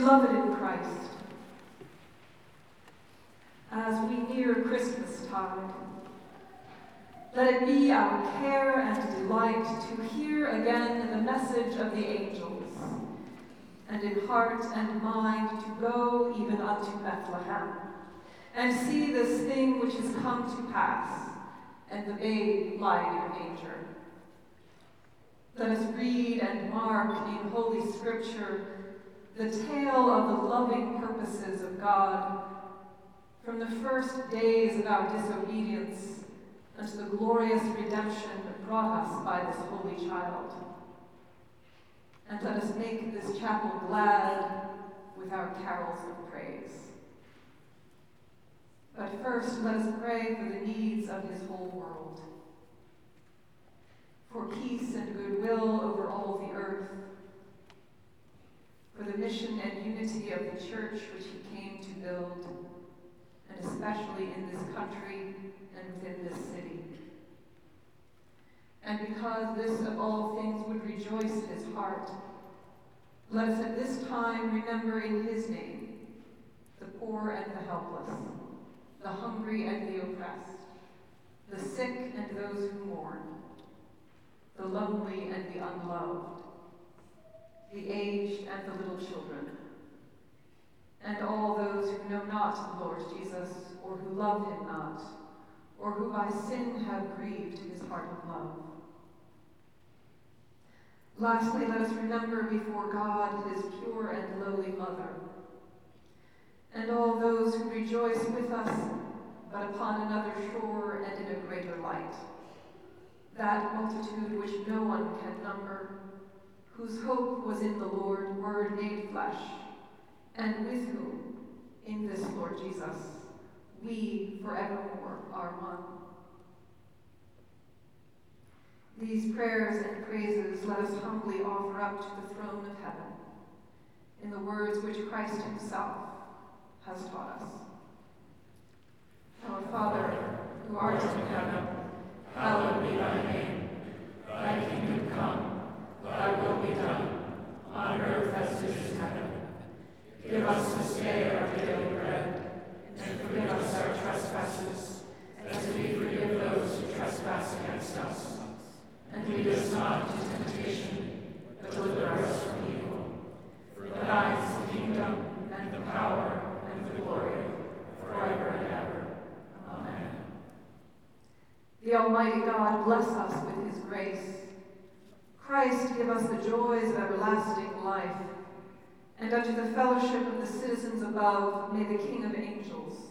Beloved in Christ, as we near Christmas time, let it be our care and delight to hear again the message of the angels, and in heart and mind to go even unto Bethlehem, and see this thing which has come to pass, and the babe lying in a manger. Let us read and mark in Holy Scripture the tale of the loving purposes of God, from the first days of our disobedience unto the glorious redemption that brought us by this holy child. And let us make this chapel glad with our carols of praise. But first, let us pray for the needs of his whole world, for peace and goodwill over all the earth, for the mission and unity of the church which he came to build, and especially in this country and within this city. And because this of all things would rejoice his heart, let us at this time remember in his name the poor and the helpless, the hungry and the oppressed, the sick and those who mourn, the lonely and the unloved, the aged and the little children, and all those who know not the Lord Jesus, or who love him not, or who by sin have grieved his heart of love. Lastly, let us remember before God his pure and lowly mother, and all those who rejoice with us, but upon another shore and in a greater light, that multitude which no one can number, whose hope was in the Lord, Word made flesh, and with whom, in this Lord Jesus, we forevermore are one. These prayers and praises let us humbly offer up to the throne of heaven, in the words which Christ himself has taught us. Our Father, who art in heaven, hallowed be thy name. Thy kingdom come, thy will be done, on earth as it is in heaven. Give us this day our daily bread, and forgive us our trespasses, as we forgive those who trespass against us. And lead us not into temptation, but deliver us from evil. For thine is the kingdom, and the power, and the glory, forever and ever. Amen. The Almighty God bless us with his grace. Christ, give us the joys of everlasting life. And unto the fellowship of the citizens above, may the King of Angels